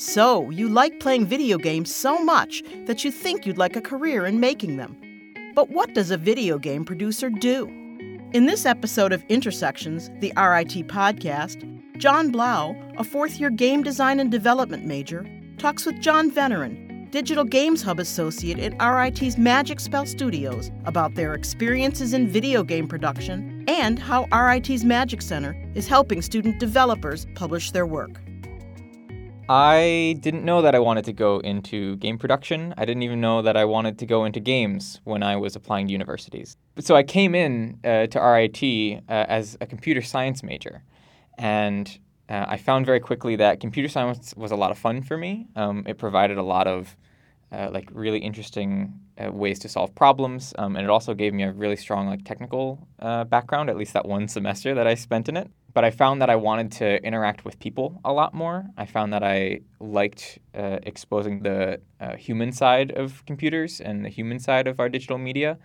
So, you like playing video games so much that you think you'd like a career in making them. But what does a video game producer do? In this episode of Intersections, the RIT podcast, John Blau, a fourth-year game design and development major, talks with John Venerin, Digital Games Hub associate at RIT's Magic Spell Studios, about their experiences in video game production and how RIT's Magic Center is helping student developers publish their work. I didn't know that I wanted to go into game production. I didn't even know that I wanted to go into games when I was applying to universities. So I came in to RIT as a computer science major. And I found very quickly that computer science was a lot of fun for me. It provided a lot of really interesting ways to solve problems. And it also gave me a really strong technical background, at least that one semester that I spent in it. But I found that I wanted to interact with people a lot more. I found that I liked exposing the human side of computers and the human side of our digital media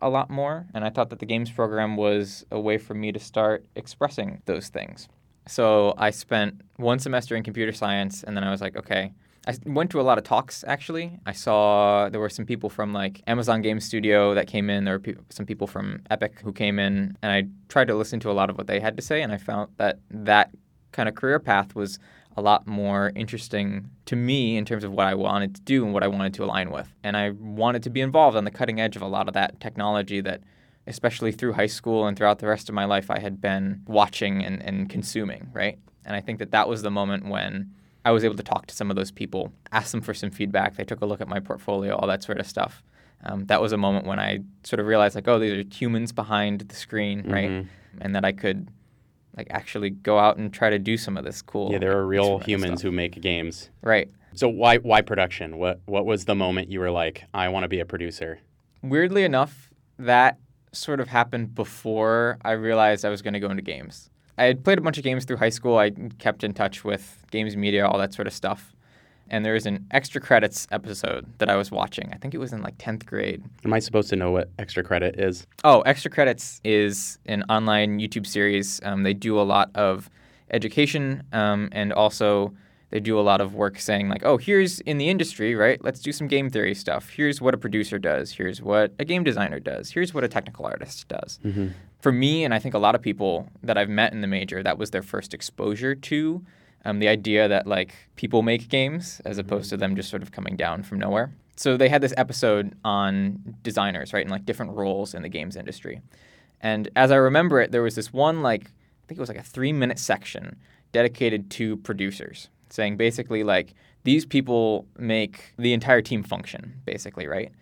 a lot more. And I thought that the games program was a way for me to start expressing those things. So I spent one semester in computer science, and then I was like, okay. I went to a lot of talks, actually. I saw there were some people from Amazon Game Studio that came in. There were some people from Epic who came in, and I tried to listen to a lot of what they had to say, and I found that that kind of career path was a lot more interesting to me in terms of what I wanted to do and what I wanted to align with. And I wanted to be involved on the cutting edge of a lot of that technology that, especially through high school and throughout the rest of my life, I had been watching and consuming, right? And I think that that was the moment when I was able to talk to some of those people, ask them for some feedback. They took a look at my portfolio, all that sort of stuff. That was a moment when I sort of realized, these are humans behind the screen, right? Mm-hmm. And that I could, actually go out and try to do some of this cool. Yeah, there are real humans who make games. Right. So why production? What was the moment you were like, I want to be a producer? Weirdly enough, that sort of happened before I realized I was going to go into games. I had played a bunch of games through high school. I kept in touch with games media, all that sort of stuff. And there was an Extra Credits episode that I was watching. I think it was in 10th grade. Am I supposed to know what Extra Credit is? Oh, Extra Credits is an online YouTube series. They do a lot of education and also they do a lot of work saying here's in the industry, right? Let's do some game theory stuff. Here's what a producer does. Here's what a game designer does. Here's what a technical artist does. Mm-hmm. For me, and I think a lot of people that I've met in the major, that was their first exposure to the idea that people make games as opposed to them just sort of coming down from nowhere. So they had this episode on designers, right? And different roles in the games industry. And as I remember it, there was this one, I think it was a 3-minute section dedicated to producers, saying basically these people make the entire team function, basically, right?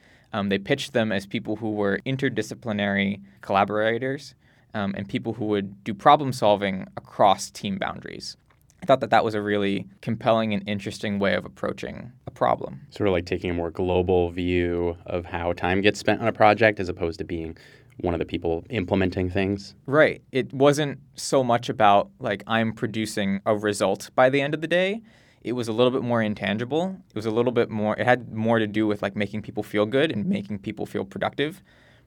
They pitched them as people who were interdisciplinary collaborators and people who would do problem solving across team boundaries. I thought that that was a really compelling and interesting way of approaching a problem. Sort of taking a more global view of how time gets spent on a project as opposed to being one of the people implementing things. Right. It wasn't so much about I'm producing a result by the end of the day. It was a little bit more intangible. It was a little bit more, it had more to do with making people feel good and making people feel productive.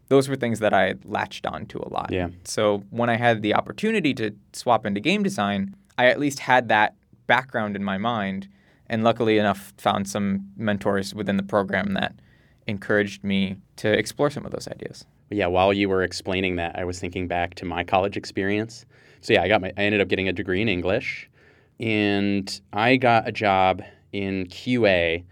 Those were things that I latched on to a lot. Yeah. So when I had the opportunity to swap into game design, I at least had that background in my mind, and luckily enough found some mentors within the program that encouraged me to explore some of those ideas. Yeah, while you were explaining that, I was thinking back to my college experience. So I ended up getting a degree in English, and I got a job in QA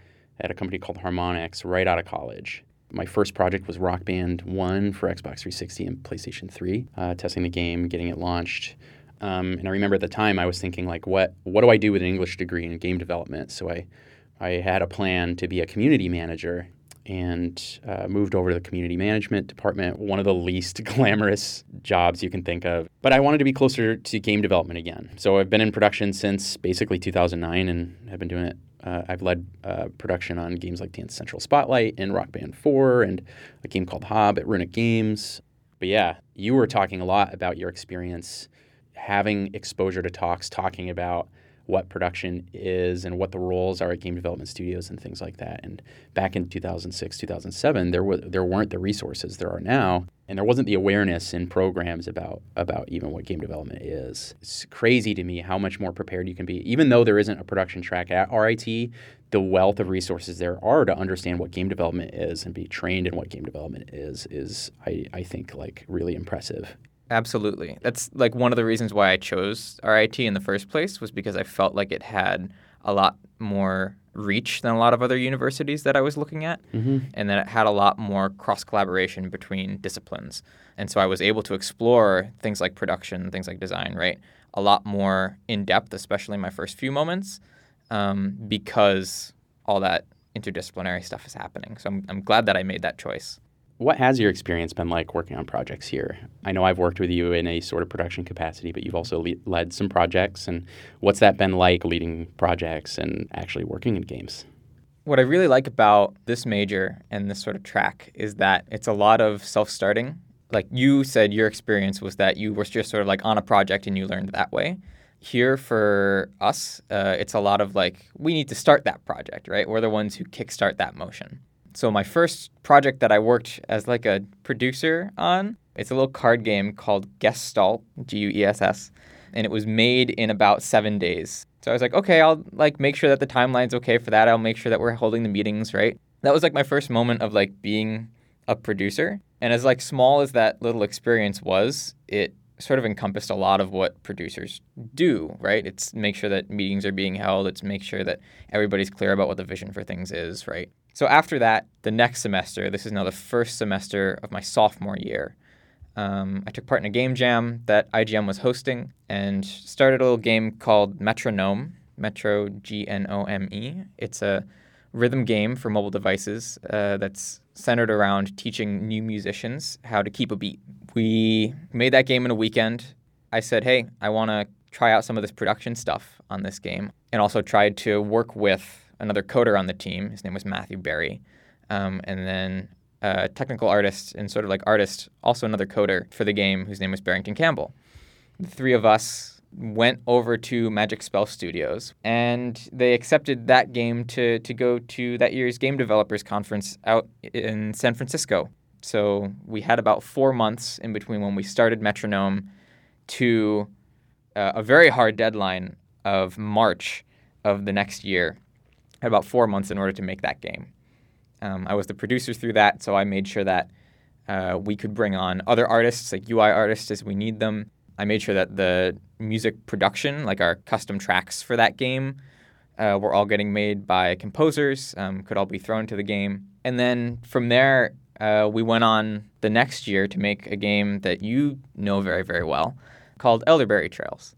at a company called Harmonix right out of college. My first project was Rock Band 4 for Xbox 360 and PlayStation 3, testing the game, getting it launched. And I remember at the time I was thinking, what do I do with an English degree in game development? So I had a plan to be a community manager and moved over to the community management department, one of the least glamorous jobs you can think of. But I wanted to be closer to game development again. So I've been in production since basically 2009 and have been doing it. I've led production on games like Dance Central Spotlight and Rock Band 4 and a game called Hob at Runic Games. But yeah, you were talking a lot about your experience having exposure to talks, talking about what production is and what the roles are at game development studios and things like that. And back in 2006, 2007, there weren't the resources there are now, and there wasn't the awareness in programs about even what game development is. It's crazy to me how much more prepared you can be. Even though there isn't a production track at RIT, the wealth of resources there are to understand what game development is and be trained in what game development is I think, like, really impressive. Absolutely. That's like one of the reasons why I chose RIT in the first place, was because I felt like it had a lot more reach than a lot of other universities that I was looking at, mm-hmm. and that it had a lot more cross-collaboration between disciplines. And so I was able to explore things like production, things like design, right, a lot more in depth, especially in my first few moments, because all that interdisciplinary stuff is happening. So I'm glad that I made that choice. What has your experience been like working on projects here? I know I've worked with you in a sort of production capacity, but you've also led some projects. And what's that been like, leading projects and actually working in games? What I really like about this major and this sort of track is that it's a lot of self-starting. Like you said, your experience was that you were just sort of like on a project and you learned that way. Here for us, it's a lot of like, we need to start that project, right? We're the ones who kickstart that motion. So my first project that I worked as like a producer on, it's a little card game called Guest Stall, G-U-E-S-S, and it was made in about 7 days. So I was like, okay, I'll like make sure that the timeline's okay for that. I'll make sure that we're holding the meetings, right? That was like my first moment of like being a producer. And as like small as that little experience was, it sort of encompassed a lot of what producers do, right? It's make sure that meetings are being held. It's make sure that everybody's clear about what the vision for things is, right? So after that, the next semester, this is now the first semester of my sophomore year, I took part in a game jam that IGM was hosting and started a little game called Metronome, Metro G-N-O-M-E. It's a rhythm game for mobile devices that's centered around teaching new musicians how to keep a beat. We made that game in a weekend. I said, hey, I want to try out some of this production stuff on this game, and also tried to work with another coder on the team. His name was Matthew Berry. And then a technical artist and sort of like artist, also another coder for the game, whose name was Barrington Campbell. The three of us went over to Magic Spell Studios, and they accepted that game to go to that year's Game Developers Conference out in San Francisco. So we had about 4 months in between when we started Metronome to a very hard deadline of March of the next year. Had about 4 months in order to make that game. I was the producer through that, so I made sure that we could bring on other artists, like UI artists as we need them. I made sure that the music production, like our custom tracks for that game, were all getting made by composers, could all be thrown to the game. And then from there, we went on the next year to make a game that you know very, very well called Elderberry Trails.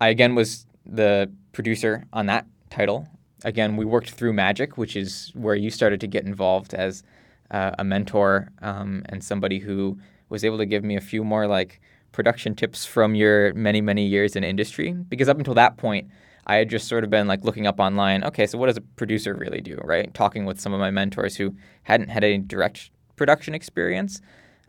I, again, was the producer on that title. Again, we worked through Magic, which is where you started to get involved as a mentor and somebody who was able to give me a few more like production tips from your many, many years in industry. Because up until that point, I had just sort of been like looking up online, okay, so what does a producer really do, right? Talking with some of my mentors who hadn't had any direct production experience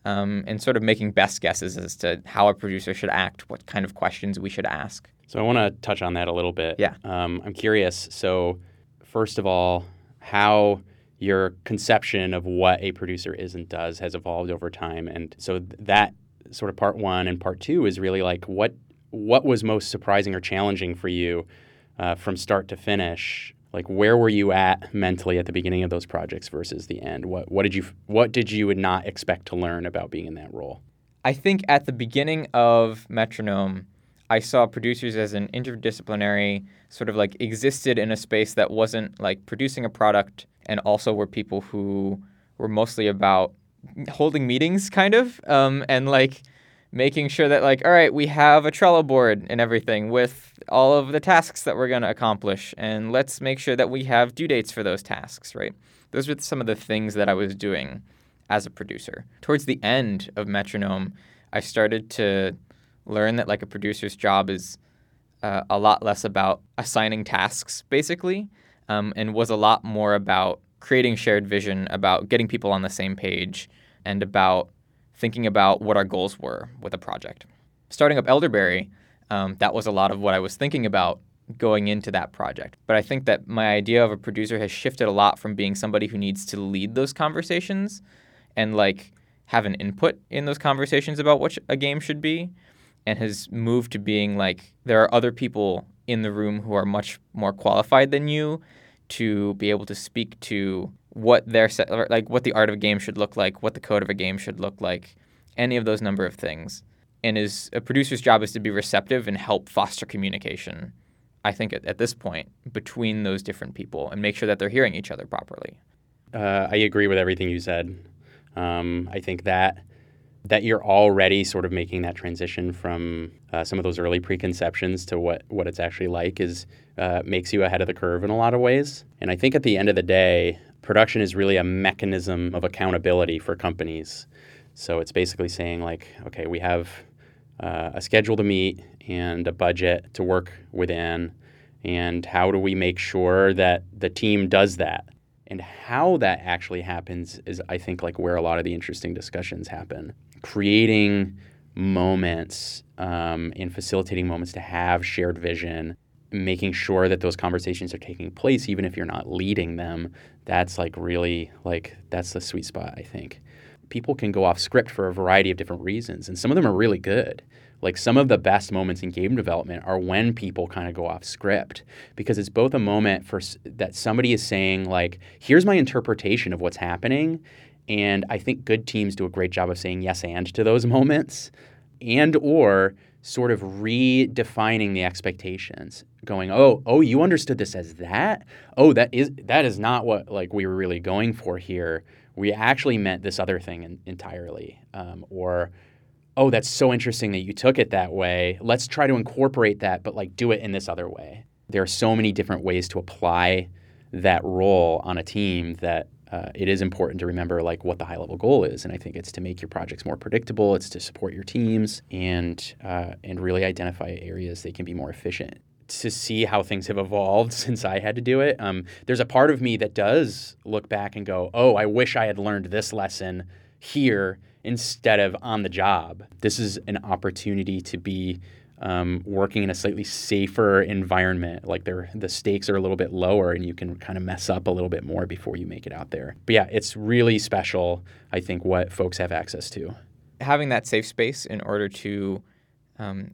and sort of making best guesses as to how a producer should act, what kind of questions we should ask. So I want to touch on that a little bit. Yeah. I'm curious. So first of all, how your conception of what a producer is and does has evolved over time. And so that sort of part one and part two is really like what was most surprising or challenging for you from start to finish? Like, where were you at mentally at the beginning of those projects versus the end? What did you not expect to learn about being in that role? I think at the beginning of Metronome, I saw producers as an interdisciplinary sort of like existed in a space that wasn't like producing a product, and also were people who were mostly about holding meetings kind of and like making sure that like, all right, we have a Trello board and everything with all of the tasks that we're going to accomplish, and let's make sure that we have due dates for those tasks, right? Those were some of the things that I was doing as a producer. Towards the end of Metronome, I started to learn that like a producer's job is a lot less about assigning tasks basically, and was a lot more about creating shared vision, about getting people on the same page, and about thinking about what our goals were with a project. Starting up Elderberry, that was a lot of what I was thinking about going into that project. But I think that my idea of a producer has shifted a lot from being somebody who needs to lead those conversations and like have an input in those conversations about what a game should be, and has moved to being like, there are other people in the room who are much more qualified than you to be able to speak to what their like what the art of a game should look like, what the code of a game should look like, any of those number of things. And is a producer's job is to be receptive and help foster communication, I think, at this point, between those different people, and make sure that they're hearing each other properly. I agree with everything you said. I think that you're already sort of making that transition from some of those early preconceptions to what it's actually like is makes you ahead of the curve in a lot of ways. And I think at the end of the day, production is really a mechanism of accountability for companies. So it's basically saying like, okay, we have a schedule to meet and a budget to work within, and how do we make sure that the team does that? And how that actually happens is, I think, like where a lot of the interesting discussions happen. Creating moments and facilitating moments to have shared vision, making sure that those conversations are taking place, even if you're not leading them, that's like really like that's the sweet spot, I think. People can go off script for a variety of different reasons, and some of them are really good. Like some of the best moments in game development are when people kind of go off script, because it's both a moment for that somebody is saying like, here's my interpretation of what's happening. And I think good teams do a great job of saying yes and to those moments, and or sort of redefining the expectations, going, oh, you understood this as that? Oh, that is not what like we were really going for here. We actually meant this other thing entirely. Or, oh, that's so interesting that you took it that way. Let's try to incorporate that, but like do it in this other way. There are so many different ways to apply that role on a team that it is important to remember like what the high level goal is. And I think it's to make your projects more predictable. It's to support your teams and really identify areas they can be more efficient. To see how things have evolved since I had to do it, there's a part of me that does look back and go, oh, I wish I had learned this lesson here instead of on the job. This is an opportunity to be working in a slightly safer environment. Like the stakes are a little bit lower and you can kind of mess up a little bit more before you make it out there. But yeah, it's really special, I think, what folks have access to. Having that safe space in order to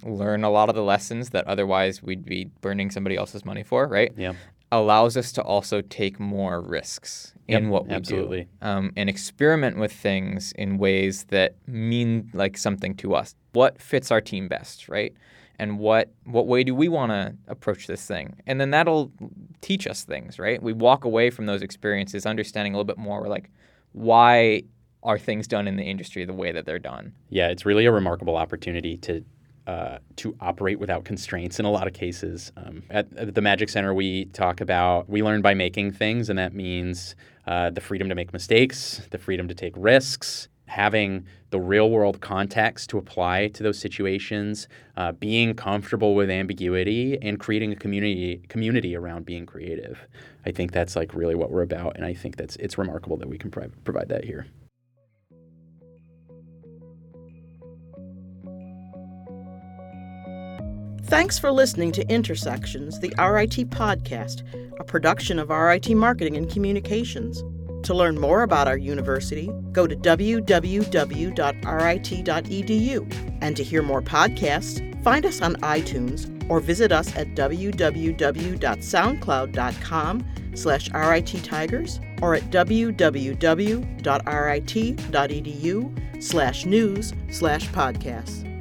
learn a lot of the lessons that otherwise we'd be burning somebody else's money for, right? Yeah. Allows us to also take more risks in what we do. And experiment with things in ways that mean like something to us. What fits our team best, right? And what way do we want to approach this thing? And then that'll teach us things, right? We walk away from those experiences understanding a little bit more. We're like, why are things done in the industry the way that they're done? Yeah, it's really a remarkable opportunity to operate without constraints in a lot of cases. At the Magic Center, we learn by making things, and that means the freedom to make mistakes, the freedom to take risks, having the real-world context to apply to those situations, being comfortable with ambiguity, and creating a community around being creative. I think that's like really what we're about, and I think it's remarkable that we can provide that here. Thanks for listening to Intersections, the RIT podcast, a production of RIT Marketing and Communications. To learn more about our university, go to www.rit.edu. And to hear more podcasts, find us on iTunes or visit us at www.soundcloud.com/RIT Tigers or at www.rit.edu/news/podcasts.